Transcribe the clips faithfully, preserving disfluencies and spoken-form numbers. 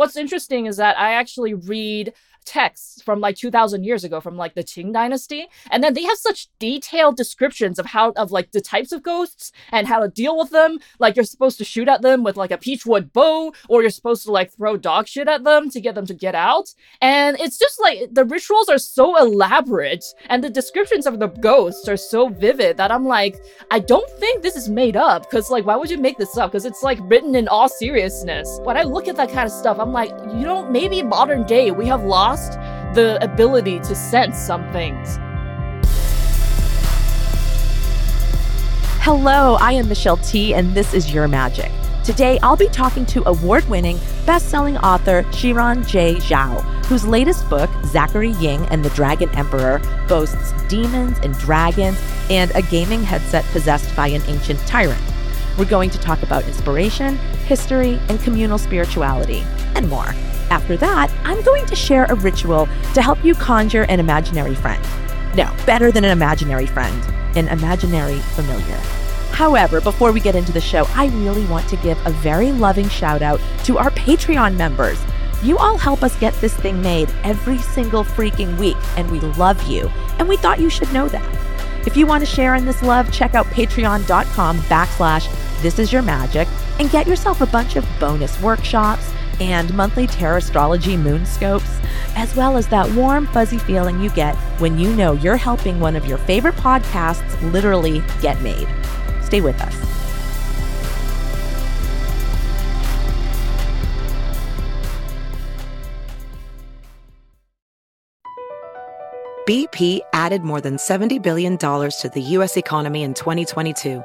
What's interesting is that I actually read texts from like two thousand years ago from like the Qing dynasty, and then they have such detailed descriptions of how of like the types of ghosts and how to deal with them. Like you're supposed to shoot at them with like a peachwood bow, or you're supposed to like throw dog shit at them to get them to get out. And it's just like the rituals are so elaborate and the descriptions of the ghosts are so vivid that I'm like, I don't think this is made up, because like why would you make this up? Because it's like written in all seriousness. When I look at that kind of stuff, I'm like, you know, maybe modern day we have lost the ability to sense some things. Hello, I am Michelle Tea, and this is Your Magic. Today, I'll be talking to award-winning, best-selling author Xiran Jay Zhao, whose latest book, Zachary Ying and the Dragon Emperor, boasts demons and dragons and a gaming headset possessed by an ancient tyrant. We're going to talk about inspiration, history, and communal spirituality, and more. After that, I'm going to share a ritual to help you conjure an imaginary friend. No, better than an imaginary friend, an imaginary familiar. However, before we get into the show, I really want to give a very loving shout out to our Patreon members. You all help us get this thing made every single freaking week, and we love you, and we thought you should know that. If you want to share in this love, check out patreon.com backslash thisisyourmagic and get yourself a bunch of bonus workshops and monthly tarot astrology moon scopes, as well as that warm, fuzzy feeling you get when you know you're helping one of your favorite podcasts literally get made. Stay with us. B P added more than seventy billion dollars to the U S economy in twenty twenty-two.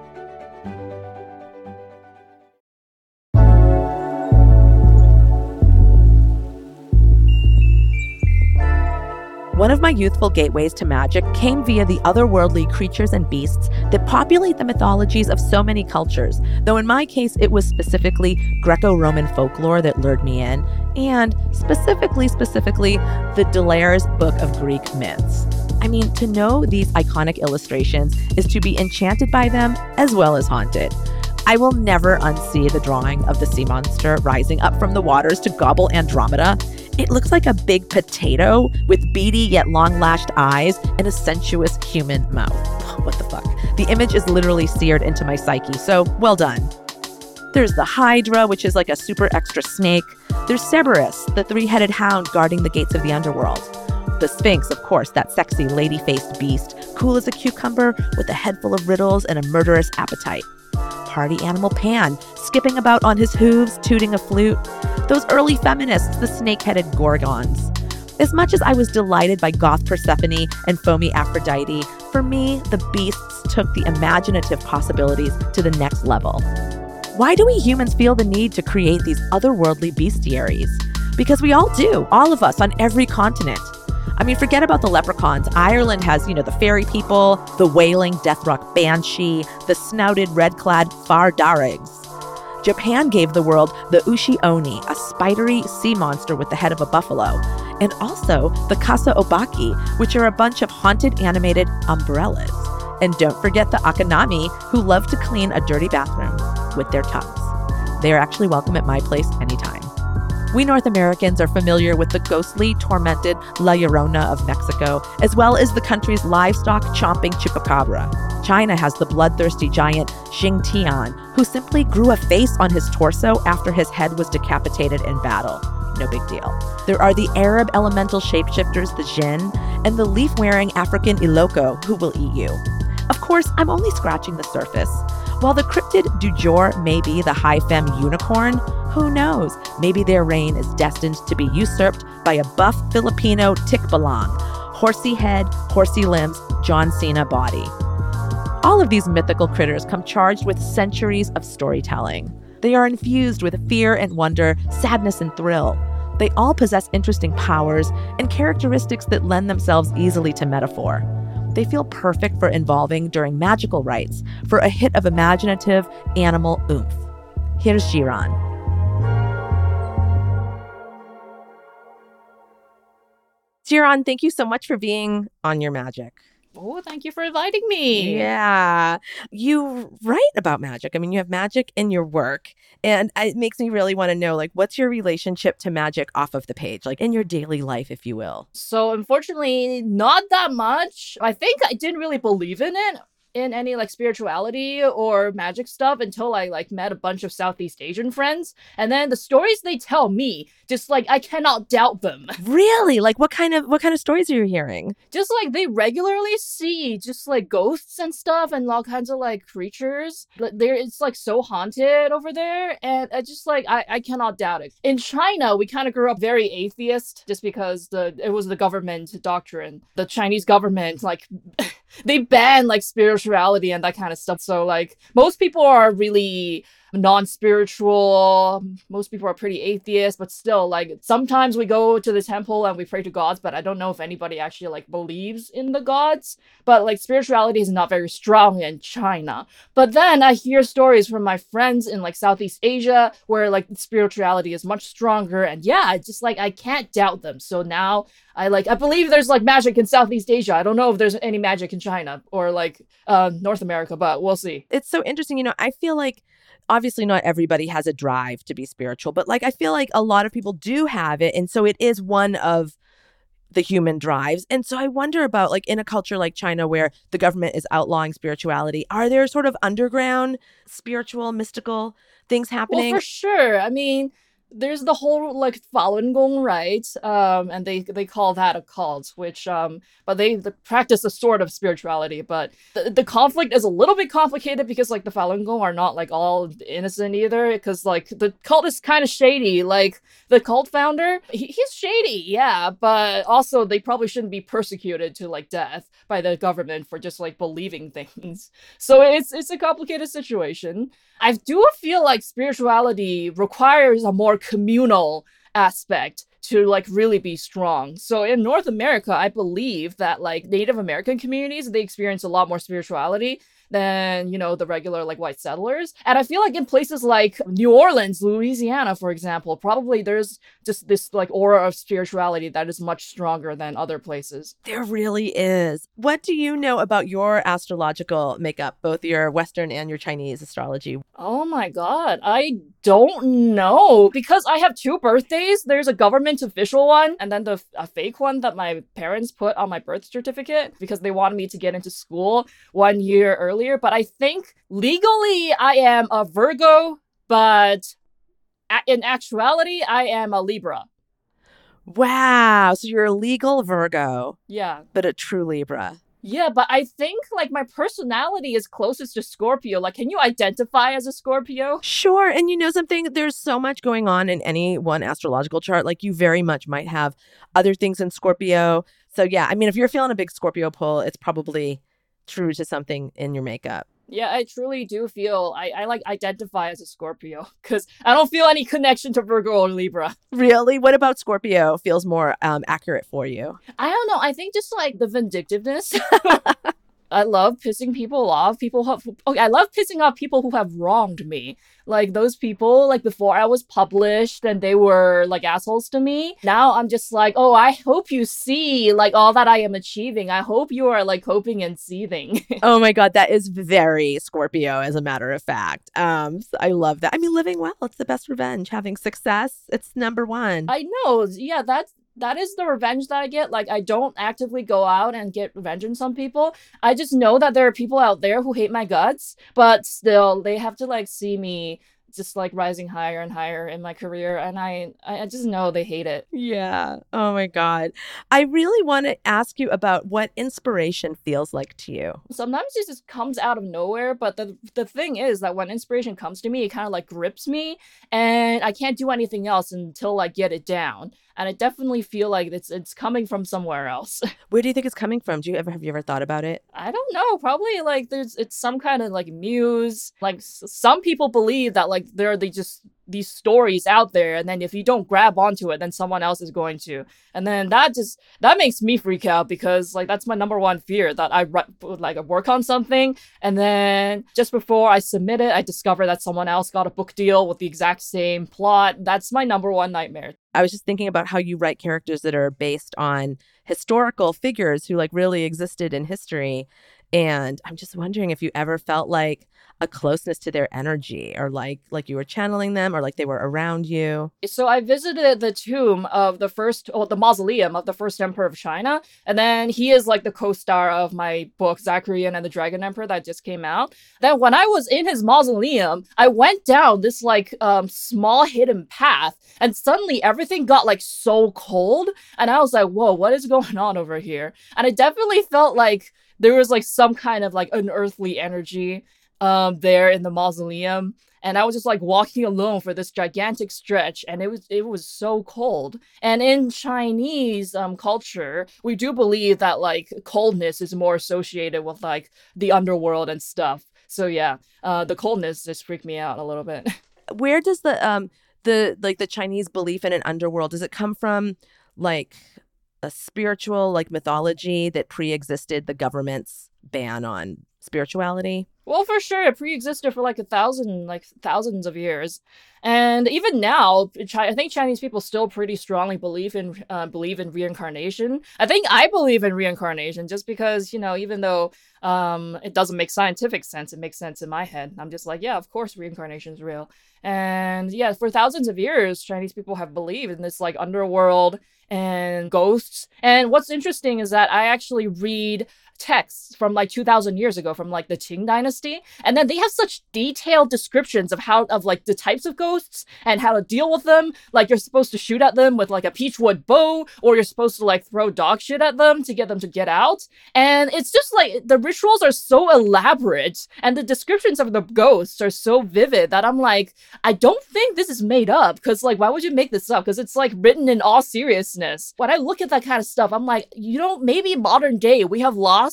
One of my youthful gateways to magic came via the otherworldly creatures and beasts that populate the mythologies of so many cultures, though in my case it was specifically Greco-Roman folklore that lured me in, and specifically, specifically, the Dallaire's Book of Greek Myths. I mean, to know these iconic illustrations is to be enchanted by them as well as haunted. I will never unsee the drawing of the sea monster rising up from the waters to gobble Andromeda. It looks like a big potato with beady yet long-lashed eyes and a sensuous human mouth. What the fuck? The image is literally seared into my psyche, so well done. There's the Hydra, which is like a super extra snake. There's Cerberus, the three-headed hound guarding the gates of the underworld. The Sphinx, of course, that sexy lady-faced beast, cool as a cucumber with a head full of riddles and a murderous appetite. Party animal Pan, skipping about on his hooves, tooting a flute. Those early feminists, the snake-headed gorgons. As much as I was delighted by goth Persephone and foamy Aphrodite, for me, the beasts took the imaginative possibilities to the next level. Why do we humans feel the need to create these otherworldly bestiaries? Because we all do, all of us on every continent. I mean, forget about the leprechauns. Ireland has, you know, the fairy people, the wailing deathrock banshee, the snouted red-clad fardarigs. Japan gave the world the Ushioni, a spidery sea monster with the head of a buffalo, and also the Kasa Obaki, which are a bunch of haunted animated umbrellas. And don't forget the Akanami, who love to clean a dirty bathroom with their tongues. They are actually welcome at my place anytime. We North Americans are familiar with the ghostly, tormented La Llorona of Mexico, as well as the country's livestock-chomping chupacabra. China has the bloodthirsty giant Xing Tian, who simply grew a face on his torso after his head was decapitated in battle. No big deal. There are the Arab elemental shapeshifters, the jinn, and the leaf-wearing African Iloco, who will eat you. Of course, I'm only scratching the surface. While the cryptid du jour may be the high femme unicorn, who knows? Maybe their reign is destined to be usurped by a buff Filipino tikbalang, horsey head, horsey limbs, John Cena body. All of these mythical critters come charged with centuries of storytelling. They are infused with fear and wonder, sadness and thrill. They all possess interesting powers and characteristics that lend themselves easily to metaphor. They feel perfect for involving during magical rites for a hit of imaginative animal oomph. Here's Xiran. Xiran, thank you so much for being on Your Magic. Oh, thank you for inviting me. Yeah. You write about magic. I mean, you have magic in your work. And it makes me really want to know, like, what's your relationship to magic off of the page, like in your daily life, if you will? So unfortunately, not that much. I think I didn't really believe in it, in any like spirituality or magic stuff, until I like met a bunch of Southeast Asian friends. And then the stories they tell me, just like, I cannot doubt them. Really? Like what kind of what kind of stories are you hearing? Just like they regularly see just like ghosts and stuff and all kinds of like creatures. Like, there, it's like so haunted over there. And I just like, I, I cannot doubt it. In China, we kind of grew up very atheist just because the it was the government doctrine. The Chinese government, like, they ban like spirituality and that kind of stuff. So like most people are really non-spiritual. Most people are pretty atheist, but still like sometimes we go to the temple and we pray to gods, but I don't know if anybody actually like believes in the gods. But like spirituality is not very strong in China. But then I hear stories from my friends in like Southeast Asia where like spirituality is much stronger. And yeah, I just like, I can't doubt them. So now I like, I believe there's like magic in Southeast Asia. I don't know if there's any magic in China or like uh, North America, but we'll see. It's so interesting. You know, I feel like obviously not everybody has a drive to be spiritual, but like I feel like a lot of people do have it. And so it is one of the human drives. And so I wonder about like in a culture like China where the government is outlawing spirituality, are there sort of underground spiritual, mystical things happening? Well, for sure. I mean, there's the whole like Falun Gong, right? Um, and they they call that a cult, which um, but they, they practice a sort of spirituality. But the, the conflict is a little bit complicated because like the Falun Gong are not like all innocent either, because like the cult is kind of shady. Like the cult founder, he, he's shady, yeah. But also they probably shouldn't be persecuted to like death by the government for just like believing things. So it's it's a complicated situation. I do feel like spirituality requires a more communal aspect to like really be strong. So in North America, I believe that like Native American communities, they experience a lot more spirituality than, you know, the regular like white settlers. And I feel like in places like New Orleans, Louisiana, for example, probably there's just this like aura of spirituality that is much stronger than other places. There really is. What do you know about your astrological makeup, both your Western and your Chinese astrology? Oh my God, I don't know. Because I have two birthdays. There's a government official one and then the a fake one that my parents put on my birth certificate because they wanted me to get into school one year early. But I think legally I am a Virgo, but in actuality, I am a Libra. Wow. So you're a legal Virgo. Yeah. But a true Libra. Yeah, but I think like my personality is closest to Scorpio. Like, can you identify as a Scorpio? Sure. And you know something? There's so much going on in any one astrological chart. Like you very much might have other things in Scorpio. So yeah, I mean, if you're feeling a big Scorpio pull, it's probably true to something in your makeup. Yeah, I truly do feel I, I like identify as a Scorpio because I don't feel any connection to Virgo or Libra. Really? What about Scorpio feels more um, accurate for you? I don't know. I think just like the vindictiveness. I love pissing people off. People who, okay, I love pissing off people who have wronged me. Like those people, like before I was published and they were like assholes to me. Now I'm just like, oh, I hope you see like all that I am achieving. I hope you are like hoping and seething. Oh my God, that is very Scorpio as a matter of fact. Um, I love that. I mean, living well, it's the best revenge. Having success, it's number one. I know. Yeah, that's, that is the revenge that I get. Like, I don't actively go out and get revenge on some people. I just know that there are people out there who hate my guts, but still they have to like see me just like rising higher and higher in my career. And I, I just know they hate it. Yeah. Oh my God. I really want to ask you about what inspiration feels like to you. Sometimes it just comes out of nowhere. But the, the thing is that when inspiration comes to me, it kind of like grips me and I can't do anything else until I get it down. And I definitely feel like it's it's coming from somewhere else. Where do you think it's coming from? Do you ever have you ever thought about it? I don't know. Probably like there's it's some kind of like muse. Like s- some people believe that like they're they just these stories out there, and then if you don't grab onto it, then someone else is going to. And then that just, that makes me freak out, because like that's my number one fear, that I like I work on something and then just before I submit it, I discover that someone else got a book deal with the exact same plot. That's my number one nightmare. I was just thinking about how you write characters that are based on historical figures who like really existed in history. And I'm just wondering if you ever felt like a closeness to their energy, or like like you were channeling them, or like they were around you. So I visited the tomb of the first, or the mausoleum of the first emperor of China. And then he is like the co-star of my book, Zachary Ying and the Dragon Emperor, that just came out. Then when I was in his mausoleum, I went down this like um, small hidden path, and suddenly everything got like so cold. And I was like, whoa, what is going on over here? And I definitely felt like there was like some kind of like unearthly energy um, there in the mausoleum. And I was just like walking alone for this gigantic stretch, and it was it was so cold. And in Chinese um, culture, we do believe that like coldness is more associated with like the underworld and stuff. So yeah, uh, the coldness just freaked me out a little bit. Where does the um the like the Chinese belief in an underworld, does it come from like a spiritual like mythology that pre-existed the government's ban on spirituality? Well, for sure, it pre-existed for like a thousand, like thousands of years, and even now, I think Chinese people still pretty strongly believe in uh, believe in reincarnation. I think I believe in reincarnation just because, you know, even though um, it doesn't make scientific sense, it makes sense in my head. I'm just like, yeah, of course, reincarnation is real, and yeah, for thousands of years, Chinese people have believed in this like underworld and ghosts. And what's interesting is that I actually read texts from like two thousand years ago from like the Qing dynasty, and then they have such detailed descriptions of how of like the types of ghosts and how to deal with them. Like you're supposed to shoot at them with like a peachwood bow, or you're supposed to like throw dog shit at them to get them to get out. And it's just like the rituals are so elaborate and the descriptions of the ghosts are so vivid that I'm like, I don't think this is made up, because like why would you make this up? Because it's like written in all seriousness. When I look at that kind of stuff, I'm like, you know, maybe modern day we have lost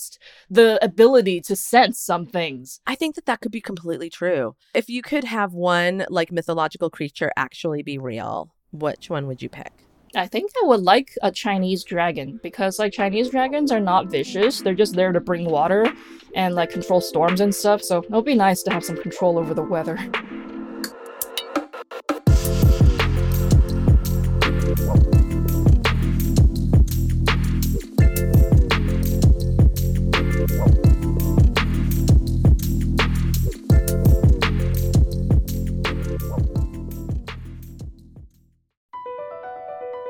the ability to sense some things. I think that that could be completely true. If you could have one like mythological creature actually be real, which one would you pick? I think I would like a Chinese dragon, because like Chinese dragons are not vicious. They're just there to bring water and like control storms and stuff. So it would be nice to have some control over the weather.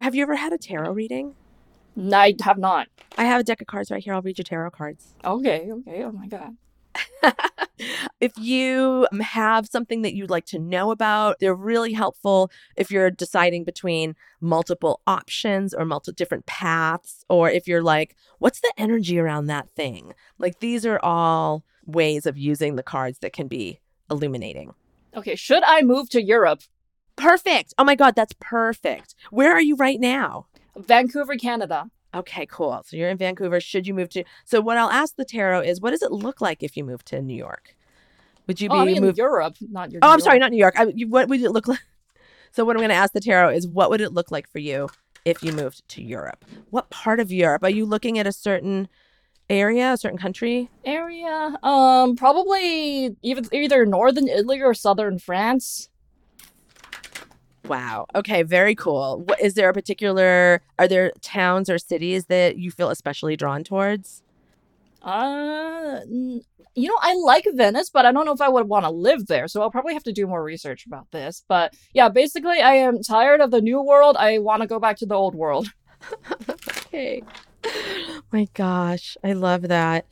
Have you ever had a tarot reading? No, I have not. I have a deck of cards right here. I'll read your tarot cards. Okay, okay. Oh, my God. If you have something that you'd like to know about, they're really helpful if you're deciding between multiple options or multiple different paths, or if you're like, what's the energy around that thing? Like, these are all ways of using the cards that can be illuminating. Okay, should I move to Europe? Perfect. Oh, my God. That's perfect. Where are you right now? Vancouver, Canada. Okay, cool. So you're in Vancouver. Should you move to... So what I'll ask the tarot is, what does it look like if you move to New York? Would you be... Oh, I mean, move... Europe, not your... Oh, I'm York. Sorry, not New York. I, you, what would it look like? So what I'm going to ask the tarot is, what would it look like for you if you moved to Europe? What part of Europe? Are you looking at a certain... area, a certain country? Area? Um, probably even either northern Italy or southern France. Wow. Okay. Very cool. What, is there a particular, are there towns or cities that you feel especially drawn towards? Uh, you know, I like Venice, but I don't know if I would want to live there. So I'll probably have to do more research about this. But yeah, basically, I am tired of the new world. I want to go back to the old world. Okay. My gosh. I love that.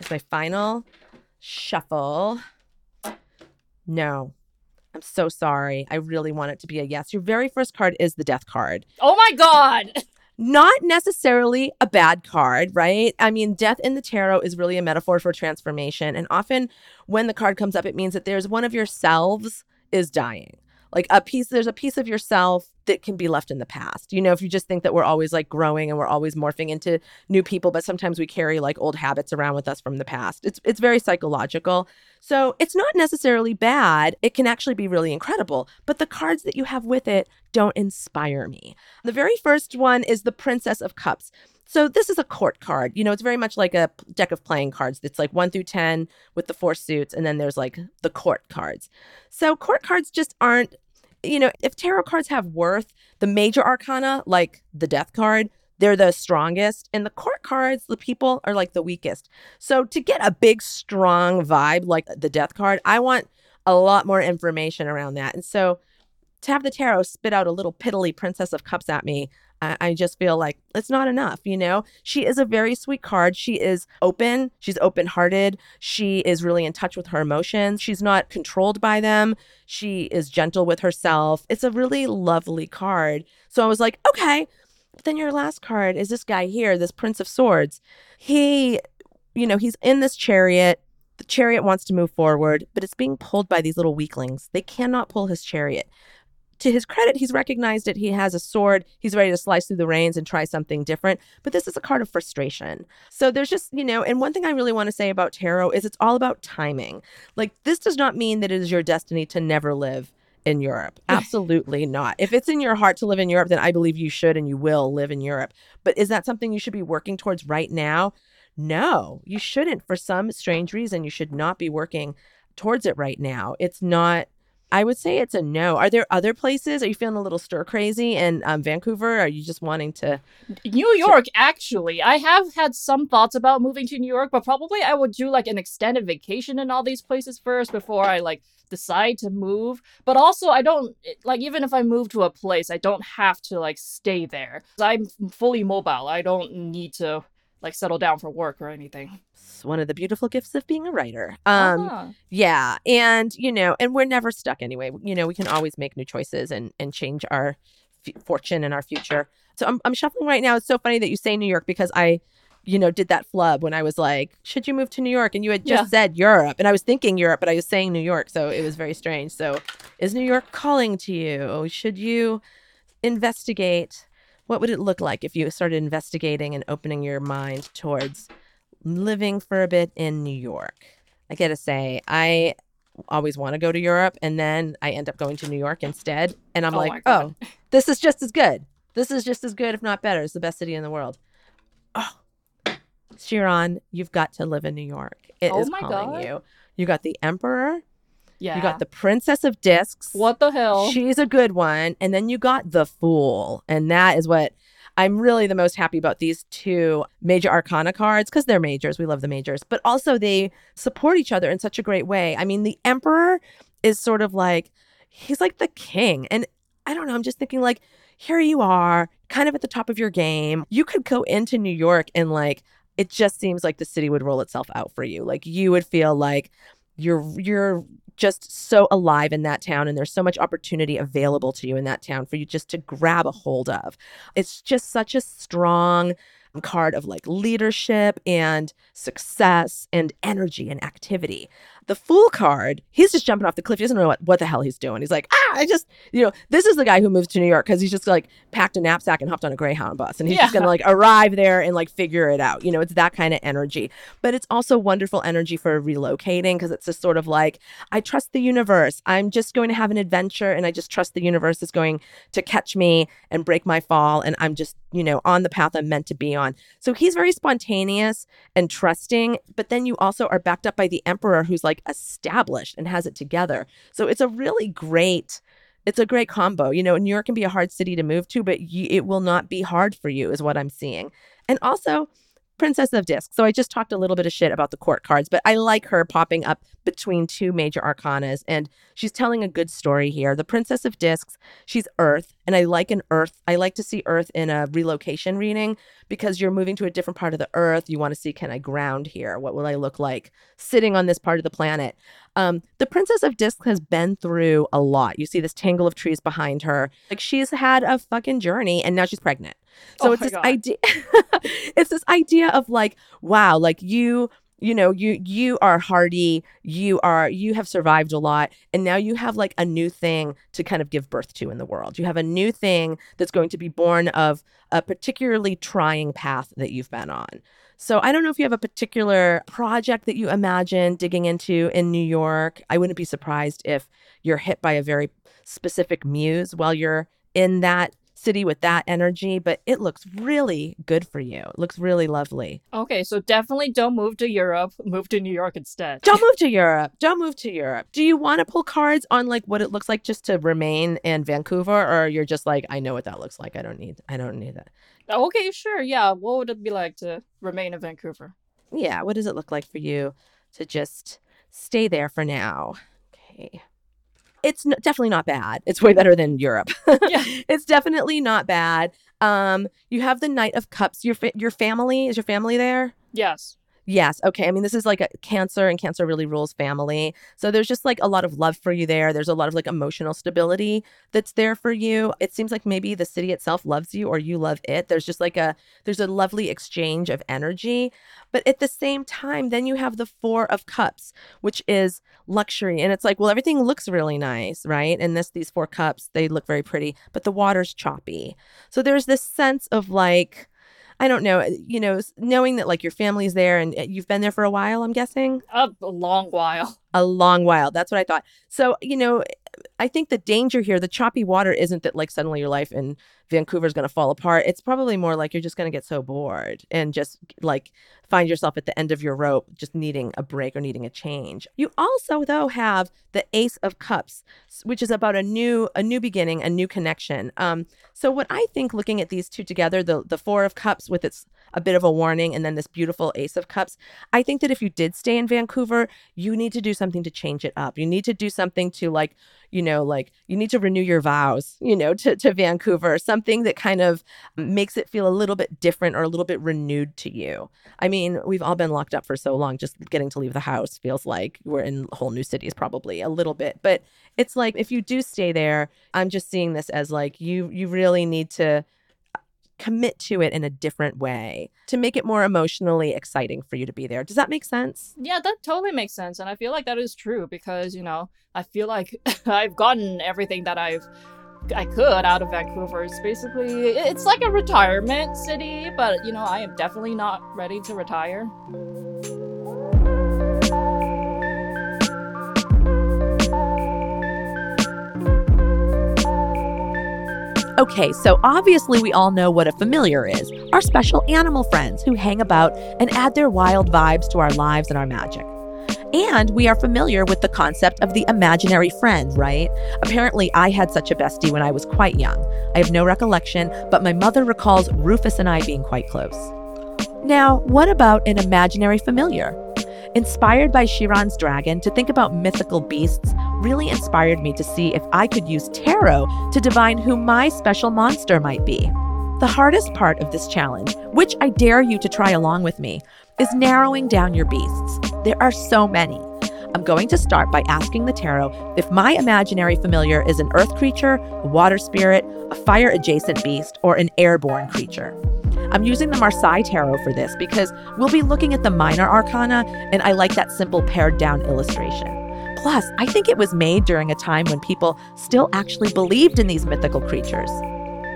It's my final shuffle. No. I'm so sorry. I really want it to be a yes. Your very first card is the death card. Oh, my God. Not necessarily a bad card, right? I mean, death in the tarot is really a metaphor for transformation. And often when the card comes up, it means that there's one of yourselves is dying. Like a piece, there's a piece of yourself that can be left in the past. You know, if you just think that we're always like growing and we're always morphing into new people, but sometimes we carry like old habits around with us from the past. It's it's very psychological. So it's not necessarily bad. It can actually be really incredible. But the cards that you have with it don't inspire me. The very first one is the Princess of Cups. So this is a court card. You know, it's very much like a deck of playing cards. It's like one through ten with the four suits. And then there's like the court cards. So court cards just aren't, you know, if tarot cards have worth, the major arcana, like the death card, they're the strongest. And the court cards, the people are like the weakest. So to get a big, strong vibe like the death card, I want a lot more information around that. And so to have the tarot spit out a little piddly Princess of Cups at me, I just feel like it's not enough, you know? She is a very sweet card. She is open. She's open-hearted. She is really in touch with her emotions. She's not controlled by them. She is gentle with herself. It's a really lovely card. So I was like, okay. But then your last card is this guy here, this Prince of Swords. He, you know, he's in this chariot. The chariot wants to move forward, but it's being pulled by these little weaklings. They cannot pull his chariot. To his credit, he's recognized it. He has a sword. He's ready to slice through the reins and try something different. But this is a card of frustration. So there's just, you know, and one thing I really want to say about tarot is it's all about timing. Like, this does not mean that it is your destiny to never live in Europe. Absolutely not. If it's in your heart to live in Europe, then I believe you should and you will live in Europe. But is that something you should be working towards right now? No, you shouldn't. For some strange reason, you should not be working towards it right now. It's not... I would say it's a no. Are there other places? Are you feeling a little stir crazy in um, Vancouver? Are you just wanting to... New York, to... actually. I have had some thoughts about moving to New York, but probably I would do like an extended vacation in all these places first before I like decide to move. But also I don't, like even if I move to a place, I don't have to like stay there. I'm fully mobile. I don't need to like settle down for work or anything. It's one of the beautiful gifts of being a writer. Um, uh-huh. Yeah. And, you know, and we're never stuck anyway. You know, we can always make new choices and, and change our f- fortune and our future. So I'm, I'm shuffling right now. It's so funny that you say New York because I, you know, did that flub when I was like, should you move to New York? And you had just yeah. said Europe. And I was thinking Europe, but I was saying New York. So it was very strange. So is New York calling to you? Should you investigate? What would it look like if you started investigating and opening your mind towards living for a bit in New York? I gotta say, I always want to go to Europe, and then I end up going to New York instead. And I'm oh like, oh, this is just as good. This is just as good, if not better. It's the best city in the world. Oh, Xiran, you've got to live in New York. It oh is my calling God. you. You got the Emperor. Yeah. You got the Princess of Discs. What the hell? She's a good one. And then you got the Fool. And that is what I'm really the most happy about, these two major arcana cards, because they're majors. We love the majors. But also they support each other in such a great way. I mean, the Emperor is sort of like, he's like the king. And I don't know, I'm just thinking like, here you are, kind of at the top of your game. You could go into New York and like, it just seems like the city would roll itself out for you. Like you would feel like you're you're... just so alive in that town, and there's so much opportunity available to you in that town for you just to grab a hold of. It's just such a strong card of like leadership and success and energy and activity. The Fool card, he's just jumping off the cliff. He doesn't know what, what the hell he's doing. He's like, ah, I just, you know, this is the guy who moves to New York because he's just like packed a knapsack and hopped on a Greyhound bus. And he's yeah. just going to like arrive there and like figure it out. You know, it's that kind of energy. But it's also wonderful energy for relocating because it's just sort of like, I trust the universe. I'm just going to have an adventure and I just trust the universe is going to catch me and break my fall. And I'm just, you know, on the path I'm meant to be on. So he's very spontaneous and trusting. But then you also are backed up by the Emperor, who's like established and has it together. So it's a really great, it's a great combo. You know, New York can be a hard city to move to, but y- it will not be hard for you is what I'm seeing. And also Princess of Discs. So I just talked a little bit of shit about the court cards, but I like her popping up between two major arcanas, and she's telling a good story here. The Princess of Discs, she's Earth, and I like an Earth. I like to see Earth in a relocation reading because you're moving to a different part of the Earth. You want to see, can I ground here? What will I look like sitting on this part of the planet? Um, the Princess of Discs has been through a lot. You see this tangle of trees behind her. Like, she's had a fucking journey, and now she's pregnant. So oh it's this God. idea. It's this idea of like, wow, like you, you know, you you are hardy. You are you have survived a lot, and now you have like a new thing to kind of give birth to in the world. You have a new thing that's going to be born of a particularly trying path that you've been on. So I don't know if you have a particular project that you imagine digging into in New York. I wouldn't be surprised if you're hit by a very specific muse while you're in that city with that energy, but it looks really good for you. It looks really lovely. Okay, so definitely don't move to Europe. Move to New York instead. Don't move to Europe. Don't move to Europe. Do you want to pull cards on like what it looks like just to remain in Vancouver, or you're just like, I know what that looks like. I don't need I don't need that. Okay, sure. Yeah. What would it be like to remain in Vancouver? Yeah, what does it look like for you to just stay there for now? Okay. It's definitely not bad. It's way better than Europe. Yeah. It's definitely not bad. Um, you have the Knight of Cups. Your fa- your family, is your family there? Yes. Yes. Okay. I mean, this is like a Cancer, and Cancer really rules family. So there's just like a lot of love for you there. There's a lot of like emotional stability that's there for you. It seems like maybe the city itself loves you, or you love it. There's just like a, there's a lovely exchange of energy. But at the same time, then you have the Four of Cups, which is luxury. And it's like, well, everything looks really nice, right? And this, these four cups, they look very pretty, but the water's choppy. So there's this sense of like, I don't know, you know, knowing that like your family's there and you've been there for a while, I'm guessing. A long while. A long while. That's what I thought. So, you know, I think the danger here, the choppy water, isn't that like suddenly your life in Vancouver is going to fall apart. It's probably more like you're just going to get so bored and just like find yourself at the end of your rope, just needing a break or needing a change. You also, though, have the Ace of Cups, which is about a new a new beginning, a new connection. Um, so what I think, looking at these two together, the, the Four of Cups with its a bit of a warning, and then this beautiful Ace of Cups, I think that if you did stay in Vancouver, you need to do something to change it up. You need to do something to like, you know, like you need to renew your vows, you know, to, to Vancouver, something that kind of makes it feel a little bit different or a little bit renewed to you. I mean, we've all been locked up for so long, just getting to leave the house feels like we're in whole new cities probably a little bit. But it's like, if you do stay there, I'm just seeing this as like, you you really need to commit to it in a different way to make it more emotionally exciting for you to be there. Does that make sense? Yeah, that totally makes sense. And I feel like that is true because, you know, I feel like I've gotten everything that I've I could out of Vancouver. It's basically, it's like a retirement city, but, you know, I am definitely not ready to retire. Okay, so obviously we all know what a familiar is, our special animal friends who hang about and add their wild vibes to our lives and our magic. And we are familiar with the concept of the imaginary friend, right? Apparently, I had such a bestie when I was quite young. I have no recollection, but my mother recalls Rufus and I being quite close. Now, what about an imaginary familiar? Inspired by Xiran's dragon to think about mythical beasts really inspired me to see if I could use tarot to divine who my special monster might be. The hardest part of this challenge, which I dare you to try along with me, is narrowing down your beasts. There are so many. I'm going to start by asking the tarot if my imaginary familiar is an earth creature, a water spirit, a fire-adjacent beast, or an airborne creature. I'm using the Marseille tarot for this because we'll be looking at the minor arcana, and I like that simple pared-down illustration. Plus, I think it was made during a time when people still actually believed in these mythical creatures.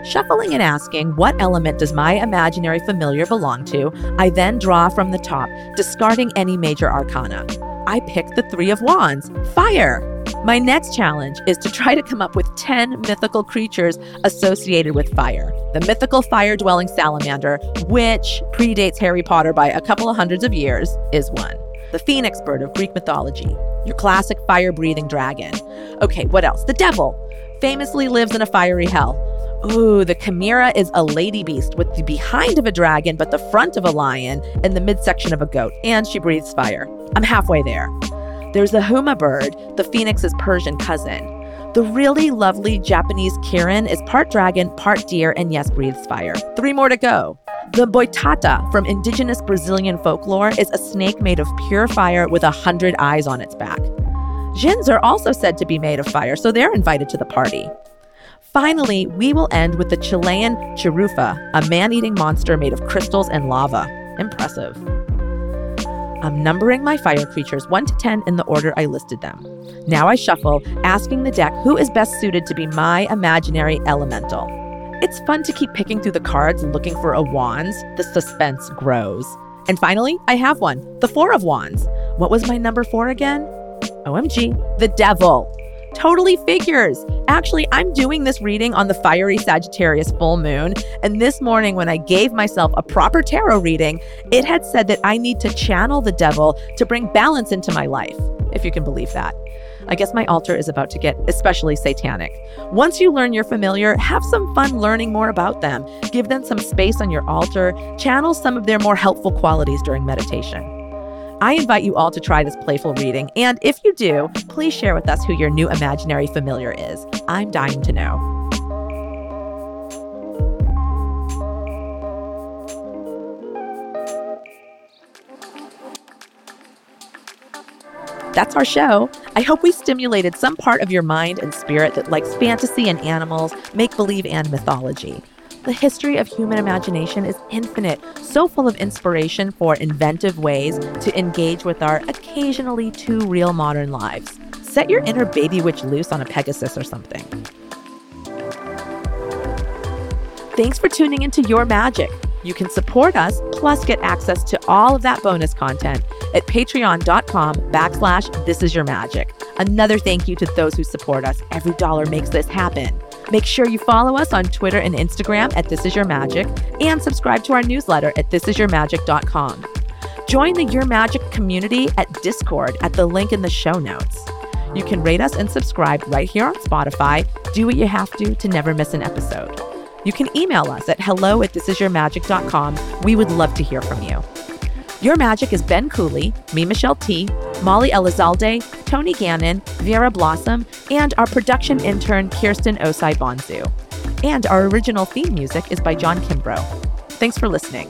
Shuffling and asking what element does my imaginary familiar belong to, I then draw from the top, discarding any major arcana. I picked the Three of Wands, fire. My next challenge is to try to come up with ten mythical creatures associated with fire. The mythical fire-dwelling salamander, which predates Harry Potter by a couple of hundreds of years, is one. The phoenix bird of Greek mythology, your classic fire-breathing dragon. Okay, what else? The devil famously lives in a fiery hell. Ooh, the chimera is a lady beast with the behind of a dragon, but the front of a lion and the midsection of a goat, and she breathes fire. I'm halfway there. There's the huma bird, the phoenix's Persian cousin. The really lovely Japanese kirin is part dragon, part deer, and yes, breathes fire. Three more to go. The boitata from indigenous Brazilian folklore is a snake made of pure fire with a hundred eyes on its back. Jinns are also said to be made of fire, so they're invited to the party. Finally, we will end with the Chilean Chirufa, a man-eating monster made of crystals and lava. Impressive. I'm numbering my fire creatures one to ten in the order I listed them. Now I shuffle, asking the deck who is best suited to be my imaginary elemental. It's fun to keep picking through the cards and looking for a wands. The suspense grows. And finally, I have one, the Four of Wands. What was my number four again? O M G, the Devil. Totally figures. Actually, I'm doing this reading on the fiery Sagittarius full moon, and this morning when I gave myself a proper tarot reading, it had said that I need to channel the devil to bring balance into my life, if you can believe that. I guess my altar is about to get especially satanic. Once you learn your familiar, have some fun learning more about them. Give them some space on your altar. Channel some of their more helpful qualities during meditation. I invite you all to try this playful reading, and if you do, please share with us who your new imaginary familiar is. I'm dying to know. That's our show. I hope we stimulated some part of your mind and spirit that likes fantasy and animals, make-believe and mythology. The history of human imagination is infinite, so full of inspiration for inventive ways to engage with our occasionally too real modern lives. Set your inner baby witch loose on a Pegasus or something. Thanks for tuning into Your Magic. You can support us, plus get access to all of that bonus content at patreon.com backslash thisisyourmagic. Another thank you to those who support us. Every dollar makes this happen. Make sure you follow us on Twitter and Instagram at This Is Your Magic and subscribe to our newsletter at this is your magic dot com. Join the Your Magic community at Discord at the link in the show notes. You can rate us and subscribe right here on Spotify. Do what you have to to never miss an episode. You can email us at hello at thisisyourmagic.com. We would love to hear from you. Your Magic is Ben Cooley, me, Michelle T., Molly Elizalde, Tony Gannon, Vera Blossom, and our production intern, Kirsten Osai Bonzu. And our original theme music is by John Kimbrough. Thanks for listening.